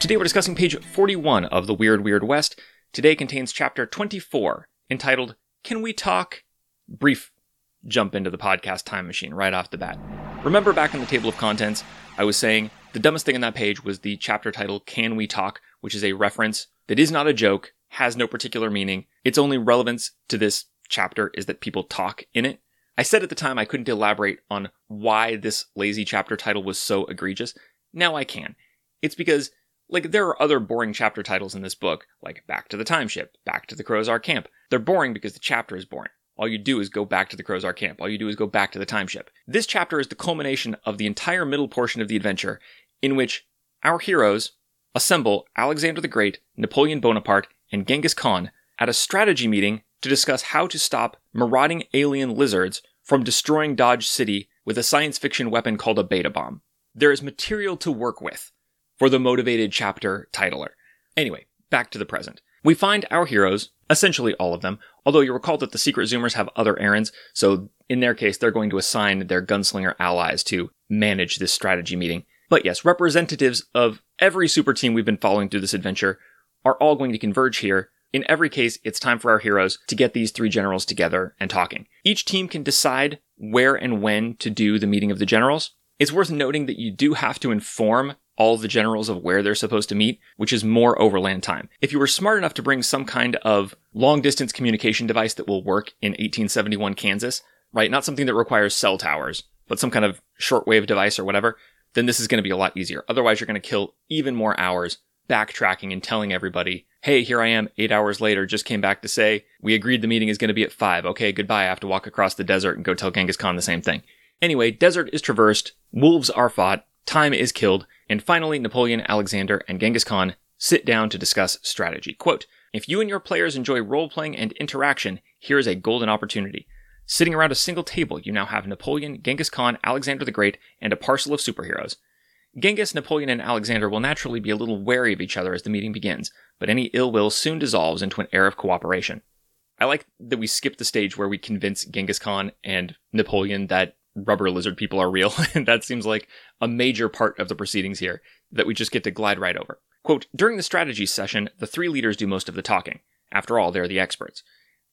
Today we're discussing page 41 of the Weird Weird West. Today contains chapter 24, entitled, Can We Talk? Brief jump into the podcast time machine right off the bat. Remember back in the table of contents, I was saying the dumbest thing on that page was the chapter title, Can We Talk? Which is a reference that is not a joke, has no particular meaning. Its only relevance to this chapter is that people talk in it. I said at the time I couldn't elaborate on why this lazy chapter title was so egregious. Now I can. It's because, there are other boring chapter titles in this book, like Back to the Time Ship, Back to the Krozar Camp. They're boring because the chapter is boring. All you do is go back to the Krozar Camp. All you do is go back to the time ship. This chapter is the culmination of the entire middle portion of the adventure, in which our heroes assemble Alexander the Great, Napoleon Bonaparte, and Genghis Khan at a strategy meeting to discuss how to stop marauding alien lizards from destroying Dodge City with a science fiction weapon called a beta bomb. There is material to work with for the motivated chapter titler. Anyway, back to the present. We find our heroes, essentially all of them, although you recall that the Secret Zoomers have other errands, so in their case, they're going to assign their gunslinger allies to manage this strategy meeting. But yes, representatives of every super team we've been following through this adventure are all going to converge here. In every case, it's time for our heroes to get these three generals together and talking. Each team can decide where and when to do the meeting of the generals. It's worth noting that you do have to inform all the generals of where they're supposed to meet, which is more overland time. If you were smart enough to bring some kind of long-distance communication device that will work in 1871 Kansas, right, not something that requires cell towers, but some kind of shortwave device or whatever, then this is going to be a lot easier. Otherwise, you're going to kill even more hours backtracking and telling everybody, hey, here I am 8 hours later, just came back to say, we agreed the meeting is going to be at 5. Okay, goodbye. I have to walk across the desert and go tell Genghis Khan the same thing. Anyway, desert is traversed, wolves are fought, time is killed, and finally Napoleon, Alexander, and Genghis Khan sit down to discuss strategy. Quote, if you and your players enjoy role-playing and interaction, here is a golden opportunity. Sitting around a single table, you now have Napoleon, Genghis Khan, Alexander the Great, and a parcel of superheroes. Genghis, Napoleon, and Alexander will naturally be a little wary of each other as the meeting begins, but any ill will soon dissolves into an air of cooperation. I like that we skip the stage where we convince Genghis Khan and Napoleon that rubber lizard people are real, and that seems like a major part of the proceedings here that we just get to glide right over. Quote, during the strategy session, the three leaders do most of the talking. After all, they're the experts.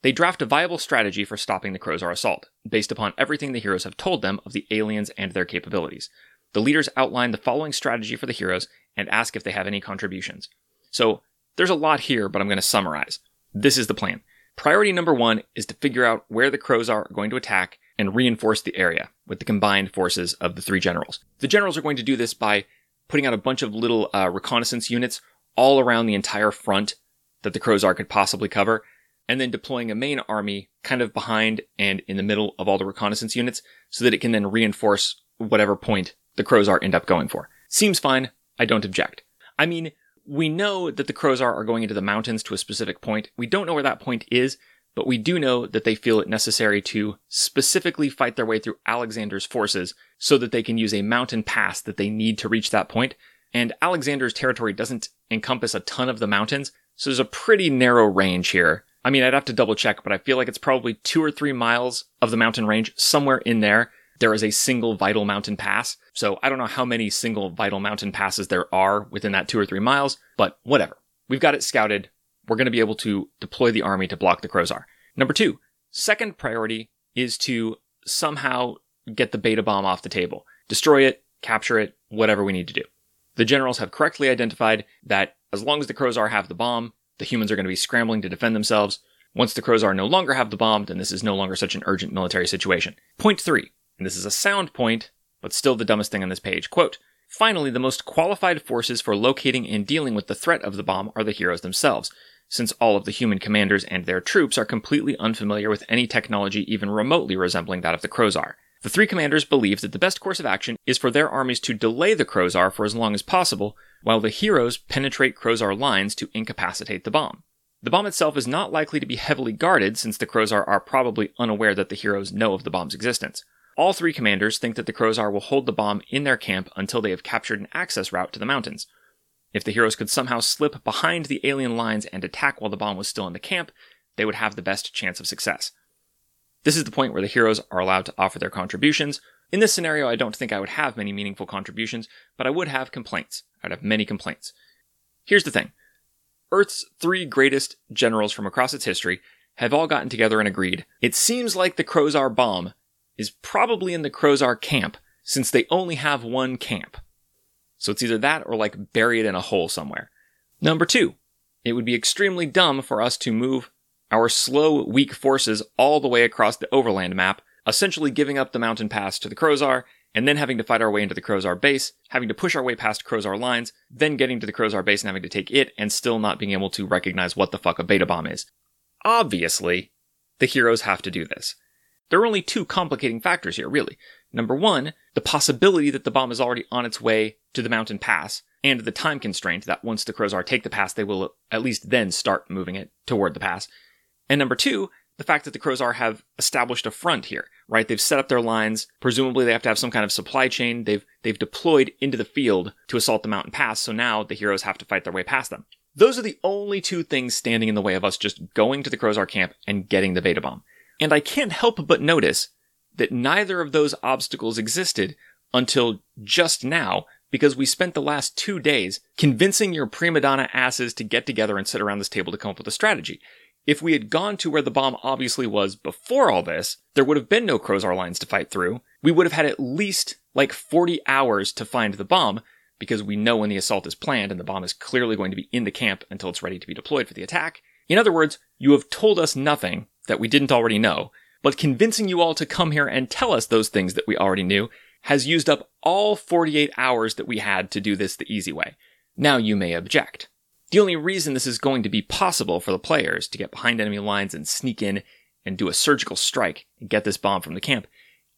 They draft a viable strategy for stopping the Krozar assault, based upon everything the heroes have told them of the aliens and their capabilities. The leaders outline the following strategy for the heroes and ask if they have any contributions. So there's a lot here, but I'm going to summarize. This is the plan. Priority number one is to figure out where the Krozar are going to attack and reinforce the area with the combined forces of the three generals. The generals are going to do this by putting out a bunch of little reconnaissance units all around the entire front that the Krozar could possibly cover, and then deploying a main army kind of behind and in the middle of all the reconnaissance units so that it can then reinforce whatever point the Krozar end up going for. Seems fine. I don't object. I mean, we know that the Krozar are going into the mountains to a specific point. We don't know where that point is, but we do know that they feel it necessary to specifically fight their way through Alexander's forces so that they can use a mountain pass that they need to reach that point. And Alexander's territory doesn't encompass a ton of the mountains, so there's a pretty narrow range here. I mean, I'd have to double check, but I feel like it's probably 2 or 3 miles of the mountain range. Somewhere in there, there is a single vital mountain pass. So I don't know how many single vital mountain passes there are within that 2 or 3 miles, but whatever. We've got it scouted. We're going to be able to deploy the army to block the Krozar. Number two, second priority is to somehow get the beta bomb off the table. Destroy it, capture it, whatever we need to do. The generals have correctly identified that as long as the Krozar have the bomb, the humans are going to be scrambling to defend themselves. Once the Krozar no longer have the bomb, then this is no longer such an urgent military situation. Point three, and this is a sound point, but still the dumbest thing on this page. Quote, finally, the most qualified forces for locating and dealing with the threat of the bomb are the heroes themselves, since all of the human commanders and their troops are completely unfamiliar with any technology even remotely resembling that of the Krozar. The three commanders believe that the best course of action is for their armies to delay the Krozar for as long as possible, while the heroes penetrate Krozar lines to incapacitate the bomb. The bomb itself is not likely to be heavily guarded, since the Krozar are probably unaware that the heroes know of the bomb's existence. All three commanders think that the Krozar will hold the bomb in their camp until they have captured an access route to the mountains. If the heroes could somehow slip behind the alien lines and attack while the bomb was still in the camp, they would have the best chance of success. This is the point where the heroes are allowed to offer their contributions. In this scenario, I don't think I would have many meaningful contributions, but I would have complaints. I would have many complaints. Here's the thing. Earth's three greatest generals from across its history have all gotten together and agreed, it seems like the Krozar bomb is probably in the Krozar camp, since they only have one camp. So it's either that or like buried in a hole somewhere. Number two, it would be extremely dumb for us to move our slow, weak forces all the way across the overland map, essentially giving up the mountain pass to the Krozar, and then having to fight our way into the Krozar base, having to push our way past Krozar lines, then getting to the Krozar base and having to take it, and still not being able to recognize what the fuck a beta bomb is. Obviously, the heroes have to do this. There are only two complicating factors here, really. Number one, the possibility that the bomb is already on its way to the mountain pass, and the time constraint that once the Krozar take the pass, they will at least then start moving it toward the pass. And number two, the fact that the Krozar have established a front here, right? They've set up their lines. Presumably they have to have some kind of supply chain. They've deployed into the field to assault the mountain pass, so now the heroes have to fight their way past them. Those are the only two things standing in the way of us just going to the Krozar camp and getting the beta bomb. And I can't help but notice that neither of those obstacles existed until just now, because we spent the last 2 days convincing your prima donna asses to get together and sit around this table to come up with a strategy. If we had gone to where the bomb obviously was before all this, there would have been no Krozar lines to fight through. We would have had at least like 40 hours to find the bomb, because we know when the assault is planned and the bomb is clearly going to be in the camp until it's ready to be deployed for the attack. In other words, you have told us nothing that we didn't already know, but convincing you all to come here and tell us those things that we already knew has used up all 48 hours that we had to do this the easy way. Now you may object. The only reason this is going to be possible for the players to get behind enemy lines and sneak in and do a surgical strike and get this bomb from the camp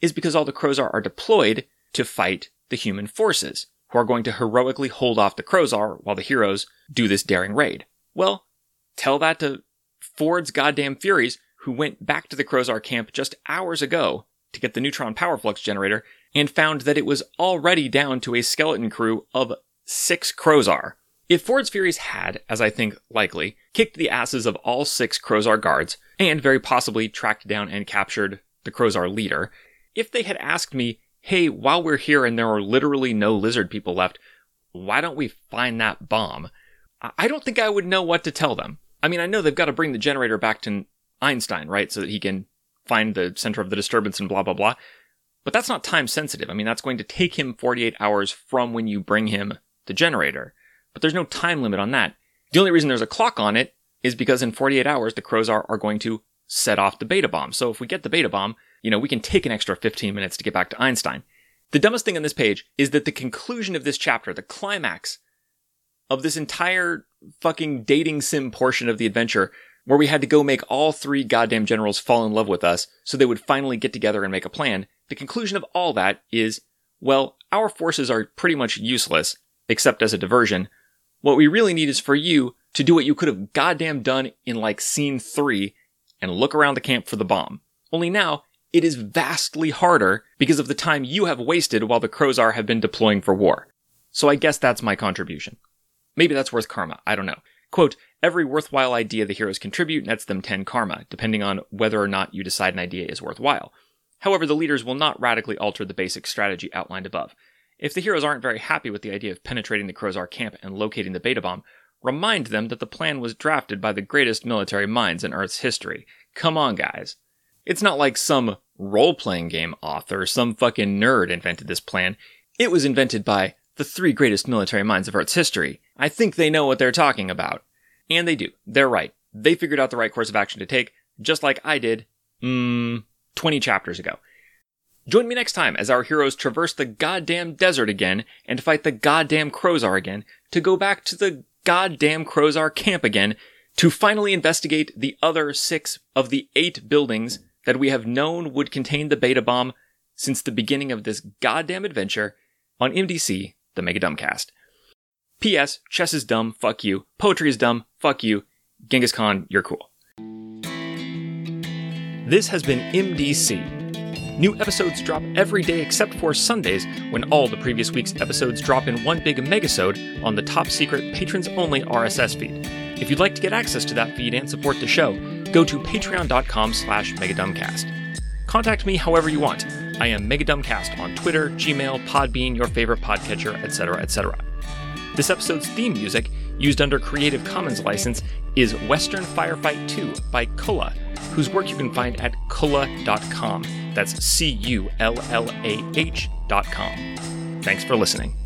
is because all the Krozar are deployed to fight the human forces, who are going to heroically hold off the Krozar while the heroes do this daring raid. Well, tell that to Ford's goddamn Furies, who went back to the Krozar camp just hours ago to get the neutron power flux generator and found that it was already down to a skeleton crew of 6 Krozar. If Ford's Furies had, as I think likely, kicked the asses of all 6 Krozar guards, and very possibly tracked down and captured the Krozar leader, if they had asked me, hey, while we're here and there are literally no lizard people left, why don't we find that bomb? I don't think I would know what to tell them. I mean, I know they've got to bring the generator back to Einstein, right, so that he can find the center of the disturbance and blah, blah, blah. But that's not time sensitive. I mean, that's going to take him 48 hours from when you bring him the generator. But there's no time limit on that. The only reason there's a clock on it is because in 48 hours, the Krozar are going to set off the beta bomb. So if we get the beta bomb, we can take an extra 15 minutes to get back to Einstein. The dumbest thing on this page is that the conclusion of this chapter, the climax of this entire fucking dating sim portion of the adventure, where we had to go make all 3 goddamn generals fall in love with us so they would finally get together and make a plan, the conclusion of all that is, well, our forces are pretty much useless, except as a diversion. What we really need is for you to do what you could have goddamn done in like scene 3 and look around the camp for the bomb. Only now, it is vastly harder because of the time you have wasted while the Krozar have been deploying for war. So I guess that's my contribution. Maybe that's worth karma, I don't know. Quote, every worthwhile idea the heroes contribute nets them 10 karma, depending on whether or not you decide an idea is worthwhile. However, the leaders will not radically alter the basic strategy outlined above. If the heroes aren't very happy with the idea of penetrating the Krozar camp and locating the beta bomb, remind them that the plan was drafted by the greatest military minds in Earth's history. Come on, guys. It's not like some role-playing game author, some fucking nerd invented this plan. It was invented by the 3 greatest military minds of Earth's history. I think they know what they're talking about. And they do. They're right. They figured out the right course of action to take, just like I did, 20 chapters ago. Join me next time as our heroes traverse the goddamn desert again and fight the goddamn Krozar again to go back to the goddamn Krozar camp again to finally investigate the other 6 of the 8 buildings that we have known would contain the beta bomb since the beginning of this goddamn adventure on MDC, the Mega Dumbcast. P.S. Chess is dumb, fuck you. Poetry is dumb, fuck you. Genghis Khan, you're cool. This has been MDC. New episodes drop every day except for Sundays, when all the previous week's episodes drop in one big megasode on the top secret patrons-only RSS feed. If you'd like to get access to that feed and support the show, go to patreon.com/megadumbcast. Contact me however you want. I am Megadumbcast on Twitter, Gmail, Podbean, your favorite podcatcher, etc., etc. This episode's theme music, used under Creative Commons license, is Western Firefight 2 by Kula, whose work you can find at kula.com. That's Culla.com. Thanks for listening.